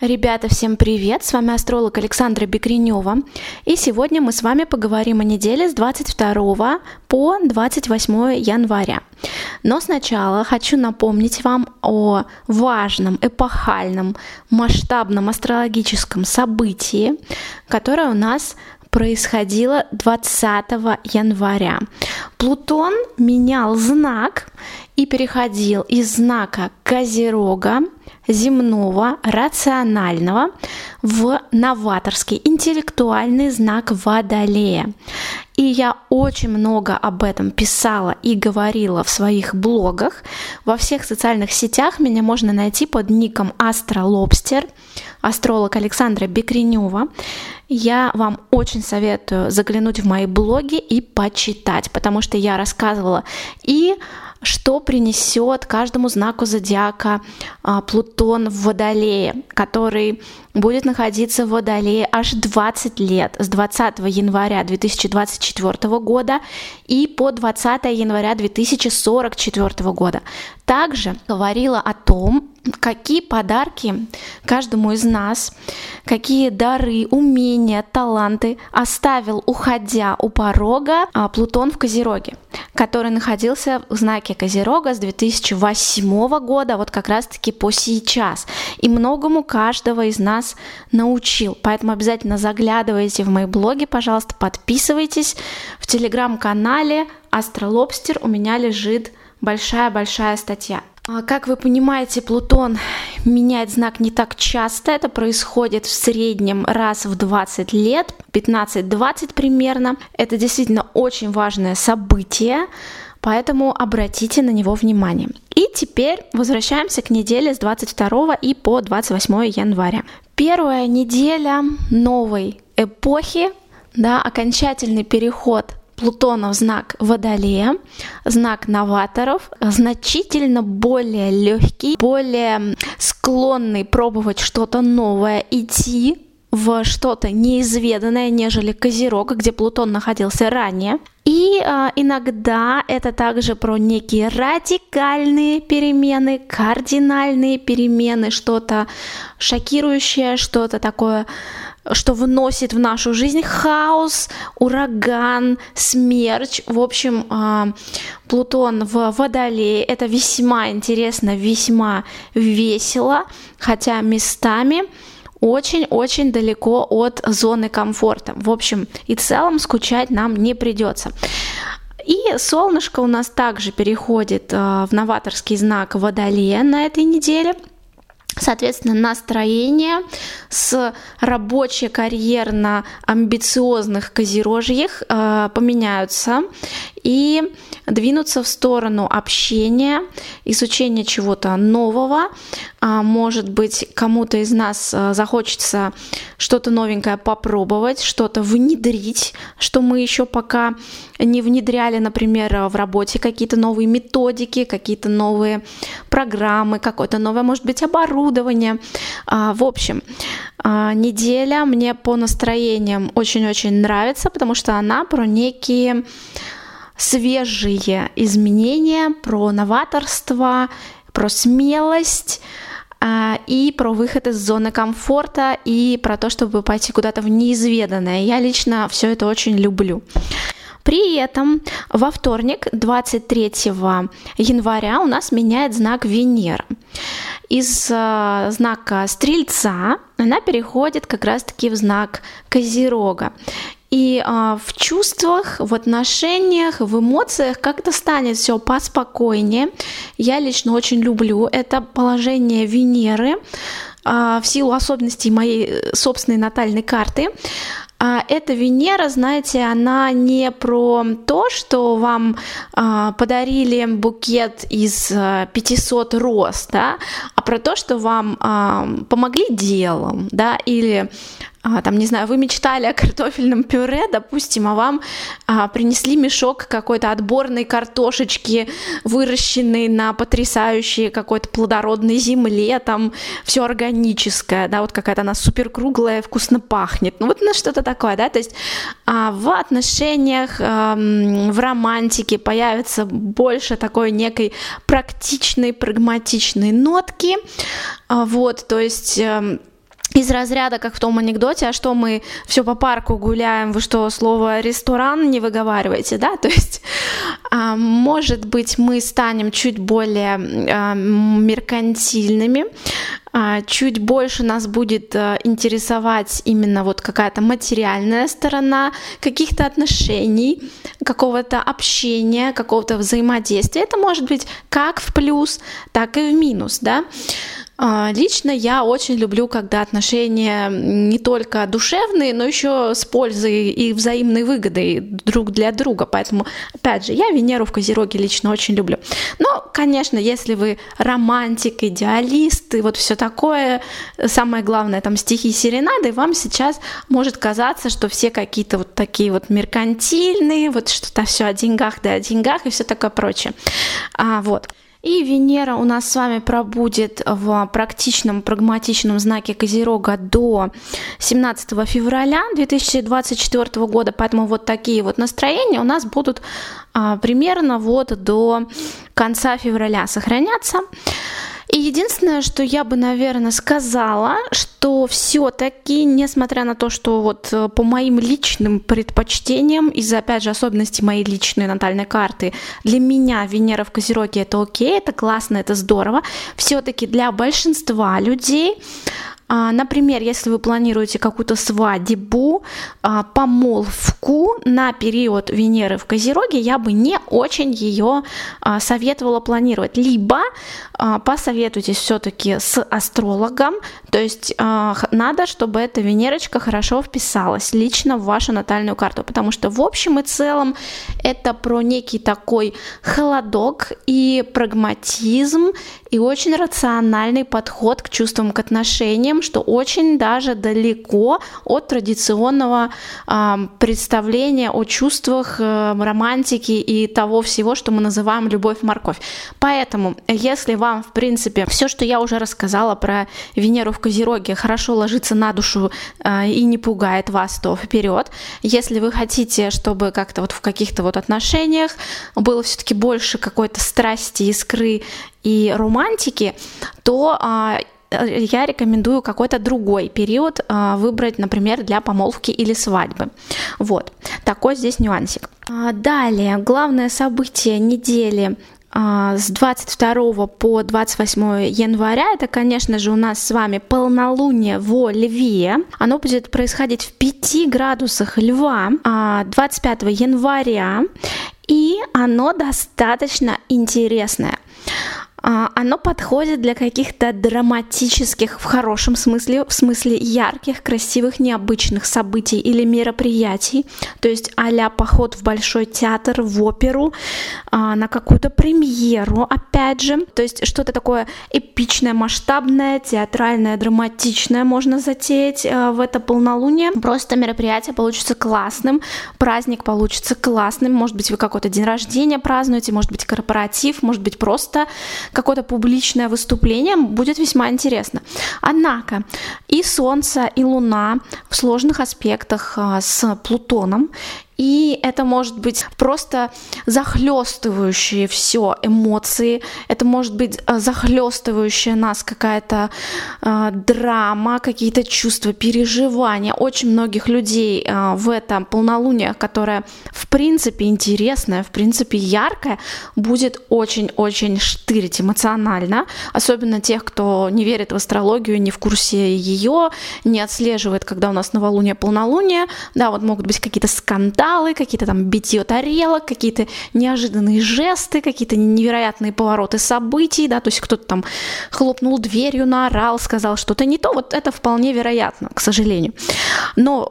Ребята, всем привет! С вами астролог Александра Бекренёва. И сегодня мы с вами поговорим о неделе с 22 по 28 января. Но сначала хочу напомнить вам о важном, эпохальном, масштабном астрологическом событии, которое у нас происходило 20 января. Плутон менял знак и переходил из знака Козерога, земного, рационального, в новаторский, интеллектуальный знак Водолея. И я очень много об этом писала и говорила в своих блогах. Во всех социальных сетях меня можно найти под ником Астролобстер, астролог Александра Бекренёва. Я вам очень советую заглянуть в мои блоги и почитать, потому что я рассказывала и что принесет каждому знаку зодиака Плутон в Водолее, который будет находиться в Водолее аж 20 лет, с 20 января 2024 года и по 20 января 2044 года. Также говорила о том, какие подарки каждому из нас, какие дары, умения, таланты оставил, уходя у порога, Плутон в Козероге, который находился в знаке Козерога с 2008 года, вот как раз-таки по сейчас, и многому каждого из нас научил. Поэтому обязательно заглядывайте в мои блоги, пожалуйста, подписывайтесь. В телеграм-канале Астролобстер у меня лежит большая-большая статья. Как вы понимаете, Плутон меняет знак не так часто, это происходит в среднем раз в 20 лет, 15-20 примерно. Это действительно очень важное событие, поэтому обратите на него внимание. И теперь возвращаемся к неделе с 22 и по 28 января. Первая неделя новой эпохи, окончательный переход Плутона в знак Водолея, знак новаторов, значительно более легкий, более склонный пробовать что-то новое, идти в что-то неизведанное, нежели Козерог, где Плутон находился ранее. И иногда это также про некие радикальные перемены, кардинальные перемены, что-то шокирующее, что-то такое, что вносит в нашу жизнь хаос, ураган, смерч. В общем, Плутон в Водолее — это весьма интересно, весьма весело, хотя местами очень-очень далеко от зоны комфорта. В общем и целом скучать нам не придется. И солнышко у нас также переходит в новаторский знак Водолея на этой неделе. Соответственно, настроение с рабоче-карьерно-амбициозных козерожьих поменяются и двинутся в сторону общения, изучения чего-то нового. Может быть, кому-то из нас захочется что-то новенькое попробовать, что-то внедрить, что мы еще пока не внедряли, например, в работе какие-то новые методики, какие-то новые программы, какое-то новое, может быть, оборудование. В общем, неделя мне по настроениям очень-очень нравится, потому что она про некие свежие изменения, про новаторство, про смелость и про выход из зоны комфорта и про то, чтобы пойти куда-то в неизведанное. Я лично все это очень люблю. При этом во вторник, 23 января, у нас меняет знак Венера. Из знака Стрельца она переходит как раз-таки в знак Козерога. И в чувствах, в отношениях, в эмоциях как-то станет все поспокойнее. Я лично очень люблю это положение Венеры в силу особенностей моей собственной натальной карты. Эта Венера, знаете, она не про то, что вам подарили букет из 500 роз, а про то, что вам помогли делом, или там, не знаю, вы мечтали о картофельном пюре, допустим, а вам принесли мешок какой-то отборной картошечки, выращенной на потрясающей какой-то плодородной земле, там все органическое, вот какая-то она суперкруглая, вкусно пахнет, что-то такое, то есть в отношениях, в романтике появится больше такой некой практичной, прагматичной нотки, то есть из разряда, как в том анекдоте, а что мы все по парку гуляем, вы что, слово «ресторан» не выговариваете, да, то есть, может быть, мы станем чуть более меркантильными, чуть больше нас будет интересовать именно вот какая-то материальная сторона каких-то отношений, какого-то общения, какого-то взаимодействия. Это может быть как в плюс, так и в минус, да. Лично я очень люблю, когда отношения не только душевные, но еще с пользой и взаимной выгодой друг для друга. Поэтому, опять же, я Венеру в Козероге лично очень люблю. Но, конечно, если вы романтик, идеалист и вот все такое, самое главное, там стихи, серенады, вам сейчас может казаться, что все какие-то вот такие вот меркантильные, вот что-то все о деньгах, да о деньгах и все такое прочее. Вот. И Венера у нас с вами пробудет в практичном, прагматичном знаке Козерога до 17 февраля 2024 года, поэтому вот такие вот настроения у нас будут примерно вот до конца февраля сохраняться. И единственное, что я бы, наверное, сказала, что все-таки, несмотря на то, что вот по моим личным предпочтениям, из-за, опять же, особенностей моей личной натальной карты, для меня Венера в Козероге – это окей, это классно, это здорово, все-таки для большинства людей, например, если вы планируете какую-то свадьбу, помолвку на период Венеры в Козероге, я бы не очень ее советовала планировать. Либо посоветуйтесь все-таки с астрологом, то есть надо, чтобы эта Венерочка хорошо вписалась лично в вашу натальную карту, потому что в общем и целом это про некий такой холодок и прагматизм, и очень рациональный подход к чувствам, к отношениям, что очень даже далеко от традиционного представления о чувствах, романтики и того всего, что мы называем любовь-морковь. Поэтому, если вам, в принципе, все, что я уже рассказала про Венеру в Козероге, хорошо ложится на душу и не пугает вас, то вперед. Если вы хотите, чтобы как-то вот в каких-то вот отношениях было все-таки больше какой-то страсти, искры и романтики, то я рекомендую какой-то другой период выбрать, например, для помолвки или свадьбы. Вот, такой здесь нюансик. Далее, главное событие недели с 22 по 28 января, это, конечно же, у нас с вами полнолуние во Льве. Оно будет происходить в 5 градусах Льва 25 января, и оно достаточно интересное. Оно подходит для каких-то драматических, в хорошем смысле, в смысле ярких, красивых, необычных событий или мероприятий, то есть а-ля поход в Большой театр, в оперу, на какую-то премьеру, опять же, то есть что-то такое эпичное, масштабное, театральное, драматичное можно затеять в это полнолуние, просто мероприятие получится классным, праздник получится классным, может быть, вы какой-то день рождения празднуете, может быть, корпоратив, может быть, просто какое-то публичное выступление, будет весьма интересно. Однако и Солнце, и Луна в сложных аспектах с Плутоном, и это может быть просто захлестывающие все эмоции, это может быть захлестывающая нас какая-то драма, какие-то чувства, переживания. Очень многих людей в этом полнолуние, которое в принципе интересное, в принципе яркое, будет очень-очень штырить эмоционально, особенно тех, кто не верит в астрологию, не в курсе ее, не отслеживает, когда у нас новолуние, полнолуние, да, вот могут быть какие-то скандалы, какие-то там битье тарелок, какие-то неожиданные жесты, какие-то невероятные повороты событий, да, то есть кто-то там хлопнул дверью, наорал, сказал что-то не то, вот это вполне вероятно, к сожалению. Но,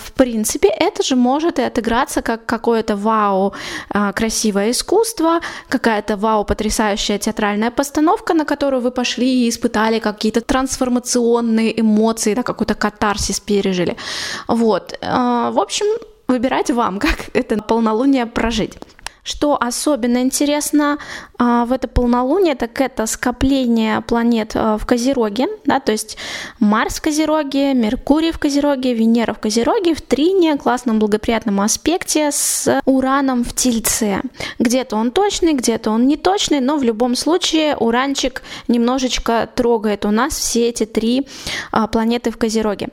в принципе, это же может и отыграться как какое-то вау, красивое искусство, какая-то вау, потрясающая театральная постановка, на которую вы пошли и испытали какие-то трансформационные эмоции, да, какой-то катарсис пережили. Вот, в общем, выбирать вам, как это полнолуние прожить. Что особенно интересно в это полнолуние, так это скопление планет в Козероге, да, то есть Марс в Козероге, Меркурий в Козероге, Венера в Козероге в трине, классном благоприятном аспекте с Ураном в Тельце. Где-то он точный, где-то он неточный, но в любом случае Уранчик немножечко трогает у нас все эти три планеты в Козероге.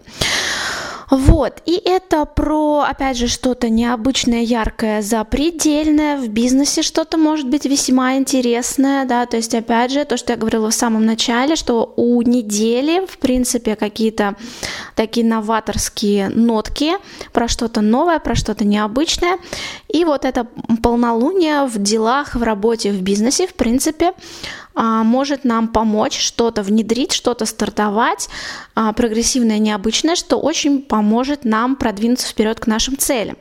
Вот, и это про, опять же, что-то необычное, яркое, запредельное, в бизнесе что-то может быть весьма интересное, да, то есть, опять же, то, что я говорила в самом начале, что у недели, в принципе, какие-то такие новаторские нотки, про что-то новое, про что-то необычное, и вот это полнолуние в делах, в работе, в бизнесе, в принципе, может нам помочь что-то внедрить, что-то стартовать, прогрессивное, необычное, что очень поможет нам продвинуться вперед к нашим целям.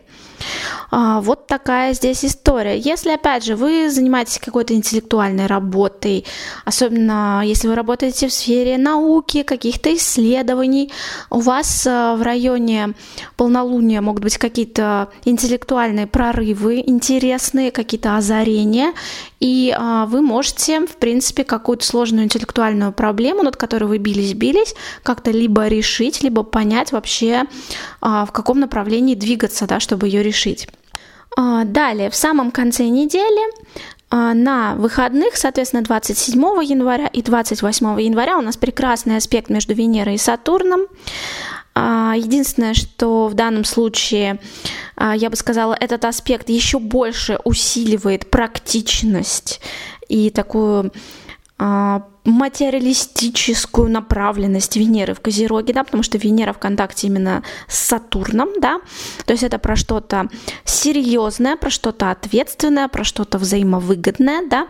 Вот такая здесь история. Если, опять же, вы занимаетесь какой-то интеллектуальной работой, особенно если вы работаете в сфере науки, каких-то исследований, у вас в районе полнолуния могут быть какие-то интеллектуальные прорывы интересные, какие-то озарения, и вы можете, в принципе, какую-то сложную интеллектуальную проблему, над которой вы бились-бились, как-то либо решить, либо понять вообще, в каком направлении двигаться, да, чтобы ее решить. Далее, в самом конце недели, на выходных, соответственно, 27 января и 28 января у нас прекрасный аспект между Венерой и Сатурном. Единственное, что в данном случае, я бы сказала, этот аспект еще больше усиливает практичность и такую материалистическую направленность Венеры в Козероге, да, потому что Венера в контакте именно с Сатурном, да, то есть это про что-то серьезное, про что-то ответственное, про что-то взаимовыгодное, да,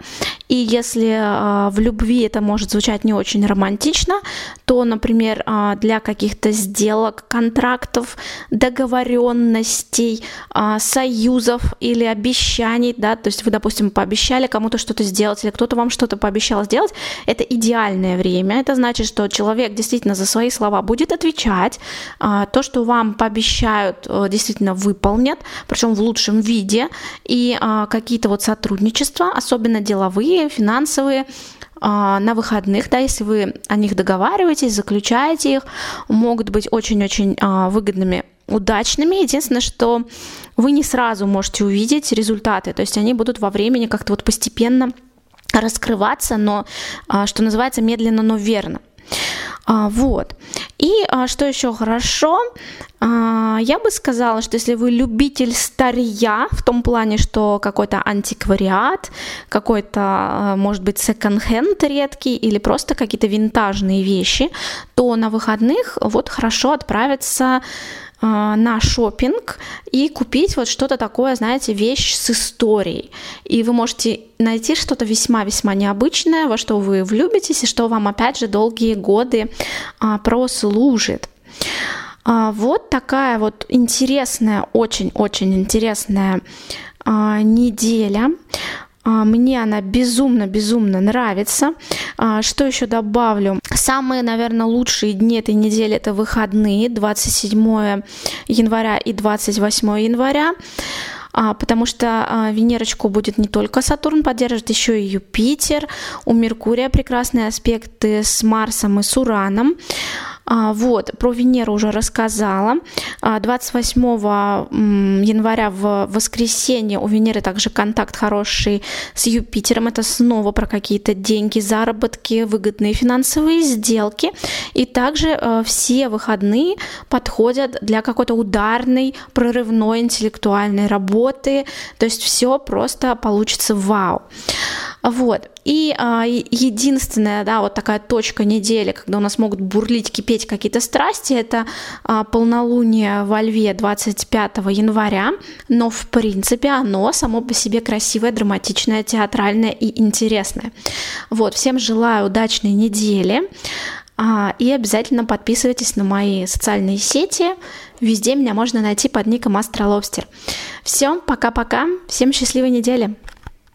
и если в любви это может звучать не очень романтично, то, например, для каких-то сделок, контрактов, договоренностей, союзов или обещаний, да, то есть вы, допустим, пообещали кому-то что-то сделать или кто-то вам что-то пообещал сделать, это идеальное время, это значит, что человек действительно за свои слова будет отвечать, то, что вам пообещают, действительно выполнят, причем в лучшем виде, и какие-то вот сотрудничества, особенно деловые, финансовые, на выходных, да, если вы о них договариваетесь, заключаете их, могут быть очень-очень выгодными, удачными. Единственное, что вы не сразу можете увидеть результаты, то есть они будут во времени как-то вот постепенно раскрываться, но, что называется, медленно, но верно. Вот. И что еще хорошо, я бы сказала, что если вы любитель старья, в том плане, что какой-то антиквариат, какой-то, может быть, секонд-хенд редкий или просто какие-то винтажные вещи, то на выходных вот хорошо отправиться на шопинг и купить вот что-то такое, знаете, вещь с историей. И вы можете найти что-то весьма-весьма необычное, во что вы влюбитесь и что вам, опять же, долгие годы прослужит. Вот такая вот интересная, очень-очень интересная неделя. Мне она безумно-безумно нравится. Что еще добавлю? Самые, наверное, лучшие дни этой недели – это выходные, 27 января и 28 января, потому что Венерочку будет не только Сатурн поддерживать, еще и Юпитер. У Меркурия прекрасные аспекты с Марсом и с Ураном. Вот, про Венеру уже рассказала. 28 января в воскресенье у Венеры также контакт хороший с Юпитером. Это снова про какие-то деньги, заработки, выгодные финансовые сделки. И также все выходные подходят для какой-то ударной, прорывной интеллектуальной работы. То есть все просто получится вау. Вот. И единственная, да, вот такая точка недели, когда у нас могут бурлить, кипеть какие-то страсти, это полнолуние во Льве 25 января, но в принципе оно само по себе красивое, драматичное, театральное и интересное. Вот, всем желаю удачной недели и обязательно подписывайтесь на мои социальные сети, везде меня можно найти под ником Астролобстер. Все, пока-пока, всем счастливой недели!